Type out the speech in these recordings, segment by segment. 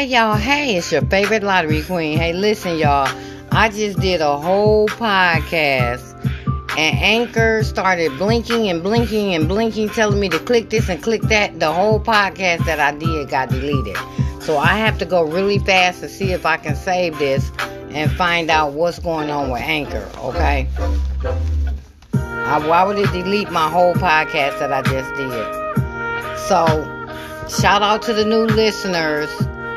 Hey y'all, hey, it's your favorite lottery queen. Hey, listen y'all, I just did a whole podcast and Anchor started blinking, telling me to click this and click that. The whole podcast that I did got deleted. So I have to go really fast to see if I can save this and find out what's going on with Anchor, okay? Why would it delete my whole podcast that I just did? So, shout out to the new listeners.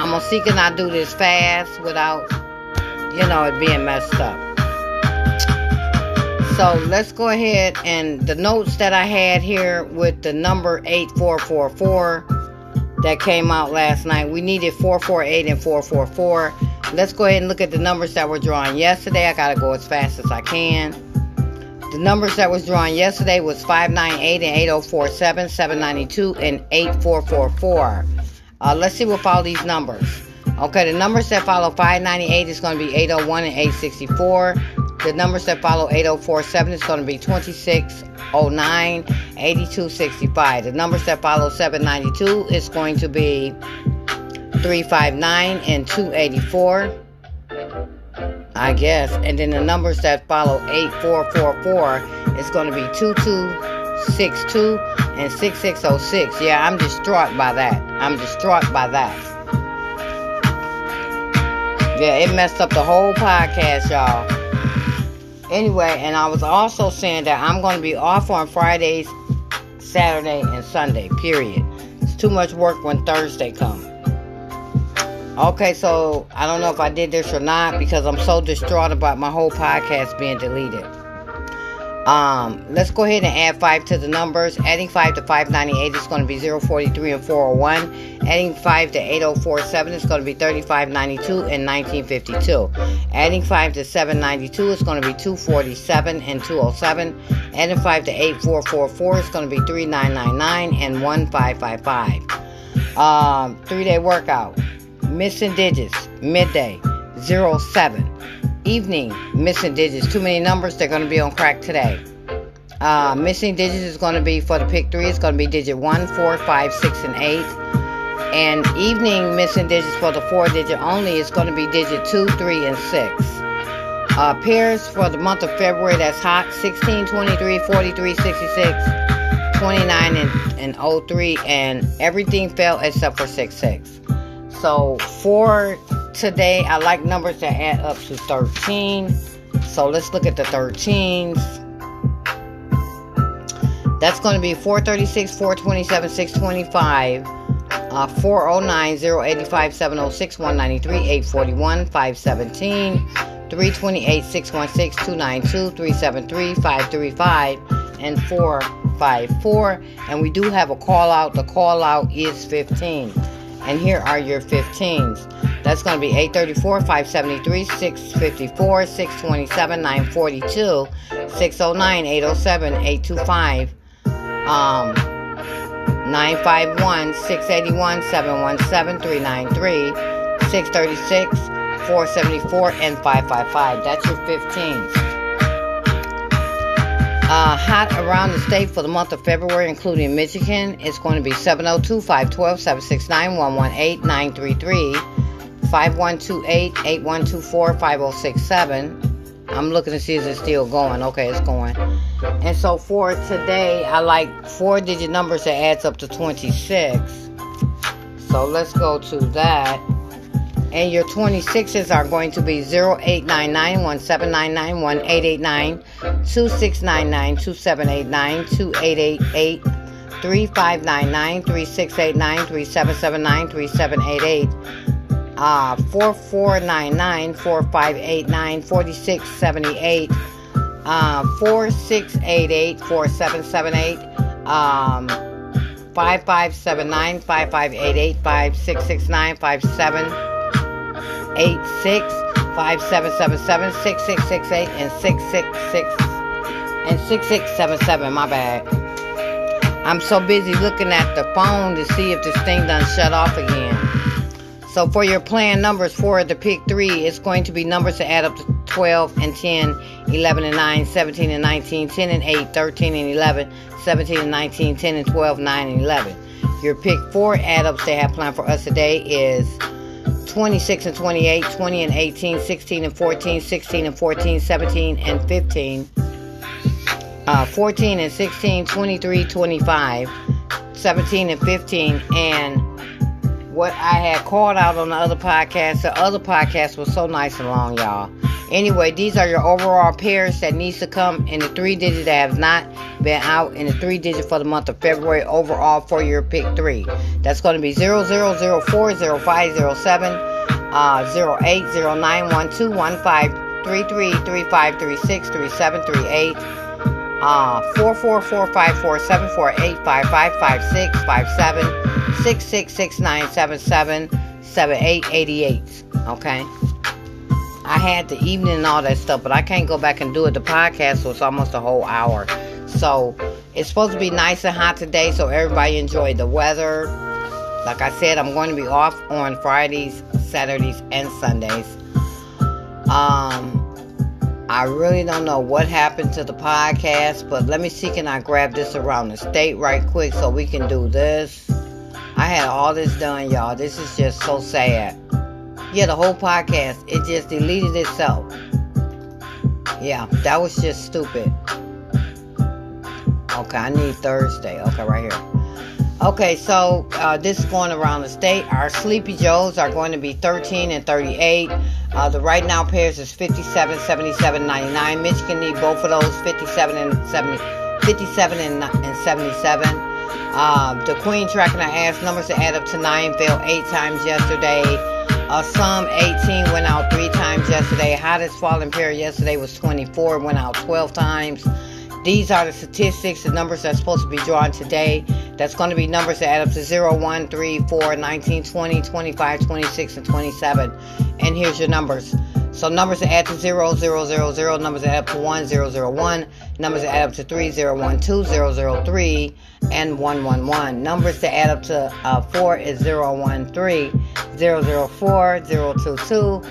I'm going to see can I do this fast without, it being messed up. So let's go ahead, and the notes that I had here with the number 8444 that came out last night. We needed 448 and 444. Let's go ahead and look at the numbers that were drawn yesterday. I got to go as fast as I can. The numbers that was drawn yesterday was 598 and 8047, 792 and 8444. Let's see what follow these numbers. Okay, the numbers that follow 598 is going to be 801 and 864. The numbers that follow 8047 is going to be 2609, 8265. The numbers that follow 792 is going to be 359 and 284, I guess. And then the numbers that follow 8444 is going to be 2262 and 6606. Yeah, I'm distraught by that. Yeah, it messed up the whole podcast, y'all. Anyway, and I was also saying that I'm going to be off on Fridays, Saturday, and Sunday, period. It's too much work when Thursday comes. Okay, so I don't know if I did this or not because I'm so distraught about my whole podcast being deleted. Let's go ahead and add 5 to the numbers. Adding 5 to 598 is going to be 043 and 401. Adding 5 to 8047 is going to be 3592 and 1952. Adding 5 to 792 is going to be 247 and 207. Adding 5 to 8444 is going to be 3999 and 1555. 3-day workout. Missing digits. Midday. 07. Evening, missing digits. Too many numbers, they're going to be on crack today. Missing digits is going to be for the pick 3. It's going to be digit 1, 4, 5, 6, and 8. And evening missing digits for the 4 digit only is going to be digit 2, 3, and 6. Pairs for the month of February that's hot. 16, 23, 43, 66, 29, and 03. And everything fell except for 66. So, 4... Today, I like numbers that add up to 13. So, let's look at the 13s. That's going to be 436, 427, 625, 409, 085, 706, 193, 841, 517, 328, 616, 292, 373, 535, and 454. And we do have a call out. The call out is 15. And here are your 15s. That's going to be 834, 573, 654, 627, 942, 609, 807, 825, 951, 681, 717, 393, 636, 474, and 555. That's your 15s. Hot around the state for the month of February, including Michigan, it's going to be 702, 512, 769, 118, 933. 5128, 8124, 5067. I'm looking to see if it's still going. Okay, it's going. And so for today, I like 4-digit numbers that adds up to 26. So let's go to that. And your 26s are going to be 0899, 1799, 1889, 2699, 2789, 2888, 3599, 3689, 3779, 3788. 4499, 4589, 4678, 4688, 4778, 5579, 5588, 5669, 5786, 5777, 6668, and 6677. My bad. I'm so busy looking at the phone to see if this thing done shut off again. So for your planned numbers for the pick 3, it's going to be numbers that add up to 12 and 10, 11 and 9, 17 and 19, 10 and 8, 13 and 11, 17 and 19, 10 and 12, 9 and 11. Your pick 4 add-ups they have planned for us today is 26 and 28, 20 and 18, 16 and 14, 16 and 14, 17 and 15, 14 and 16, 23, 25, 17 and 15, and what I had called out on the other podcast. The other podcast was so nice and long, y'all. Anyway, these are your overall pairs that needs to come in the three digits that have not been out in the three digits for the month of February overall for your pick three. That's going to be 00040507 0809121533335363738 44454754556576669777888. Okay. I had the evening and all that stuff, but I can't go back and do it. The podcast was almost a whole hour. So, it's supposed to be nice and hot today, so everybody enjoy the weather. Like I said, I'm going to be off on Fridays, Saturdays, and Sundays. I really don't know what happened to the podcast, but let me see, can I grab this around the state right quick so we can do this? I had all this done, y'all. This is just so sad. Yeah, the whole podcast, it just deleted itself. Yeah, that was just stupid. Okay, I need Thursday. Okay, right here. Okay, so this is going around the state. Our Sleepy Joes are going to be 13 and 38. The right now pairs is 57, 77, 99. Michigan need both of those, 57 and 77. The Queen tracking our ass numbers that add up to 9 failed 8 times yesterday. Some 18 went out 3 times yesterday. Hottest falling pair yesterday was 24, went out 12 times. These are the statistics, the numbers that's supposed to be drawn today. That's going to be numbers that add up to 0, 1, 3, 4, 19, 20, 25, 26, and 27. And here's your numbers. So numbers that add to 0, 0, 0, 0. Numbers that add up to 1, 0, 0, 1. Numbers that add up to 3, 0, 1, 2, 0, 0, 3, and 1, 1, 1. Numbers that add up to 4 is 0, 1, 3, 0, 0, 4, 0, 2, 2,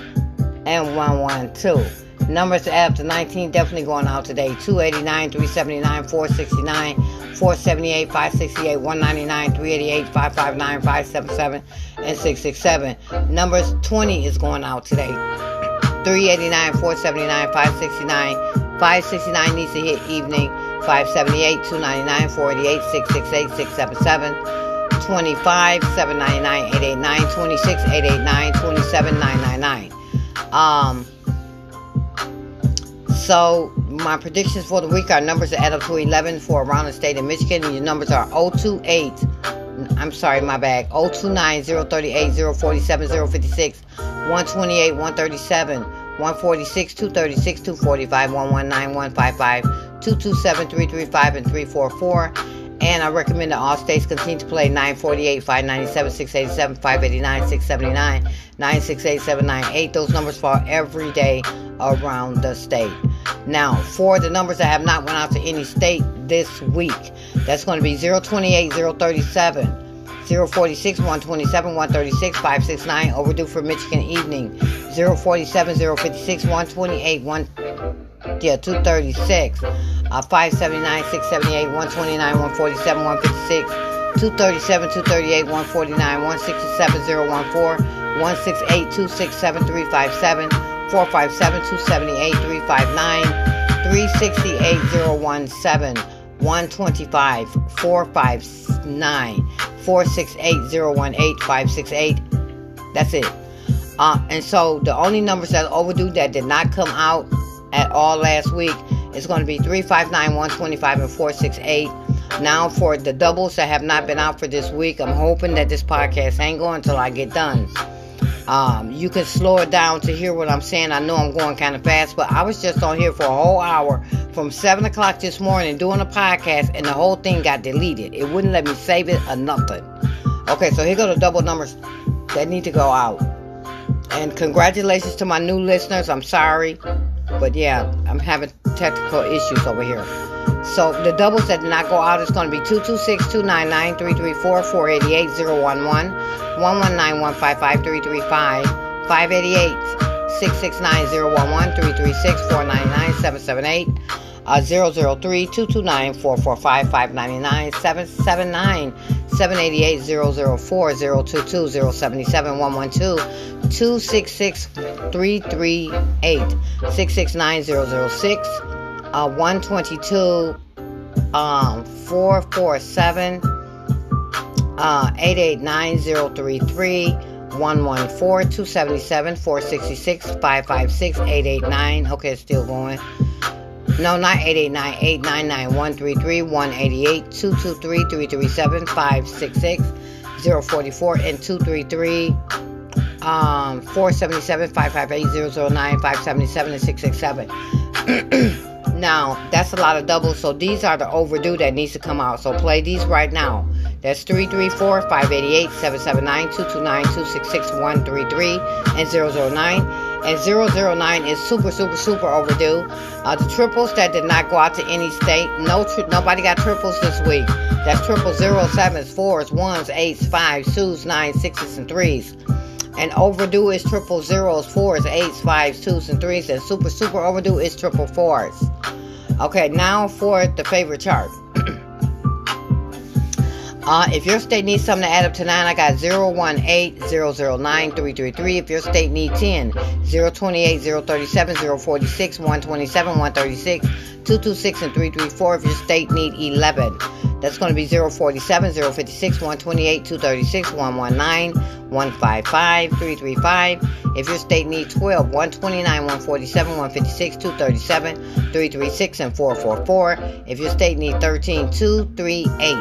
and 1, 1, 2. Numbers to add up to 19 definitely going out today. 289, 379, 469, 478, 568, 199, 388, 559, 577, and 667. Numbers 20 is going out today. 389, 479, 569. 569 needs to hit evening. 578, 299, 488, 668, 677. 25, 799, 889, 26, 889, 27, 999. So, my predictions for the week are numbers that add up to 11 for around the state of Michigan. And your numbers are 028, I'm sorry, my bad, 029, 038, 047, 056, 128, 137, 146, 236, 245, 119, 155, 227, 335, and 344. And I recommend that all states continue to play 948, 597, 687, 589, 679, 968, 798. Those numbers fall every day around the state. Now, for the numbers that have not went out to any state this week, that's going to be 028, 037, 046, 127, 136, 569, overdue for Michigan evening, 047, 056, 128, 236, 579, 678, 129, 147, 156, 237, 238, 149, 167, 014, 168, 267, 357, 457, 278, 359, 368, 017, 125, 459, 468, 018, 568. That's it. And so the only numbers that are overdue that did not come out at all last week, it's going to be 359, 125, and 468. Now for the doubles that have not been out for this week, I'm hoping that this podcast ain't going until I get done. You can slow it down to hear what I'm saying. I know I'm going kind of fast, but I was just on here for a whole hour from 7 o'clock this morning doing a podcast, and the whole thing got deleted. It wouldn't let me save it or nothing. Okay, so here go the double numbers that need to go out. And congratulations to my new listeners. I'm sorry. But yeah, I'm having technical issues over here. So the doubles that did not go out is going to be 226, 299, 334, 488, 011, 119, 155, 335, 588, 669, 011, 336, 499, 778, 00229-445-5997-788-0046-022-077-112-266-3388-669-006-122-447-889-033-114-277-466-556-889. Okay, it's still going. No, not 889, 899, 188, 223, 337, 566, 044, and 233, 477, 558, 009, 577, and 667. Now, that's a lot of doubles, so these are the overdue that needs to come out. So play these right now. That's 334, 588, 779, 229, 266, 133, and 009. And 009 is super overdue. The triples that did not go out to any state. Nobody got triples this week. That's 0007s, 4s, 1s, 8s, 5s, 2s, 9s, 6s, and 3s. And overdue is 000s, 4s, 8s, 5s, 2s, and 3s. And super overdue is 444s. Okay, now for the favorite chart. If your state needs something to add up to 9, I got 018-009-333. If your state needs 10, 028-037-046, 127-136, 226, and 334. If your state needs 11, that's going to be 047-056-128-236-119-155-335. If your state needs 12, 129-147-156-237-336, and 444. If your state needs 13, 238.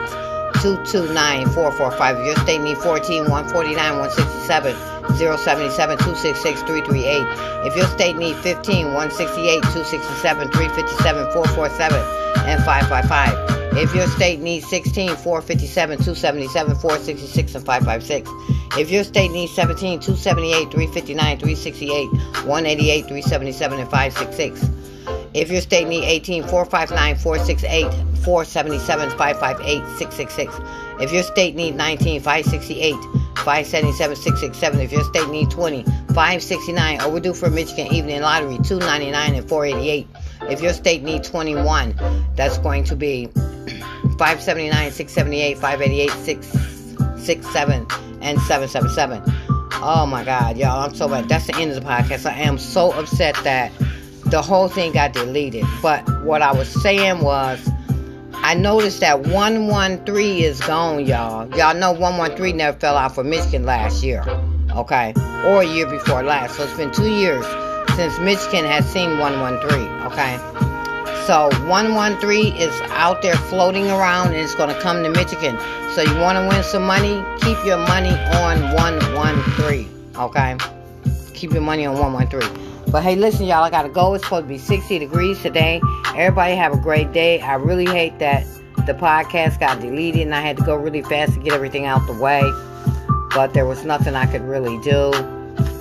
229-445. If your state need 14-149-167-077-266-338. If your state need 15-168-267-357-447 and 555. If your state needs 16-457-277-466 and 556. If your state needs 17-278-359-368-188-377 and 566. If your state need 18-459-468-477-558-666. If your state need 19-568-577-667. If your state need 20-569 overdue for Michigan Evening Lottery, 299 and 488. If your state need 21, that's going to be 579-678-588-667 and 777. Oh my God, y'all, I'm so bad. That's the end of the podcast. I am so upset that the whole thing got deleted. But what I was saying was, I noticed that 113 is gone, y'all. Y'all know 113 never fell out for Michigan last year, okay? Or year before last. So it's been 2 years since Michigan has seen 113, okay? So 113 is out there floating around, and it's going to come to Michigan. So you want to win some money? Keep your money on 113, okay? Keep your money on 113. But hey, listen, y'all, I gotta go. It's supposed to be 60 degrees today. Everybody have a great day. I really hate that the podcast got deleted and I had to go really fast to get everything out the way. But there was nothing I could really do.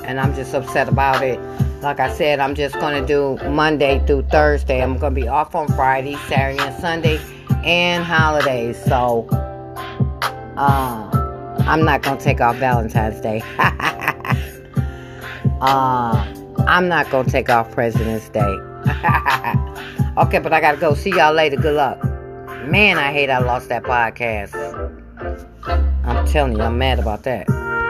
And I'm just upset about it. Like I said, I'm just gonna do Monday through Thursday. I'm gonna be off on Friday, Saturday, and Sunday, and holidays. So, I'm not gonna take off Valentine's Day. I'm not going to take off President's Day. Okay, but I got to go. See y'all later. Good luck. Man, I hate I lost that podcast. I'm telling you, I'm mad about that.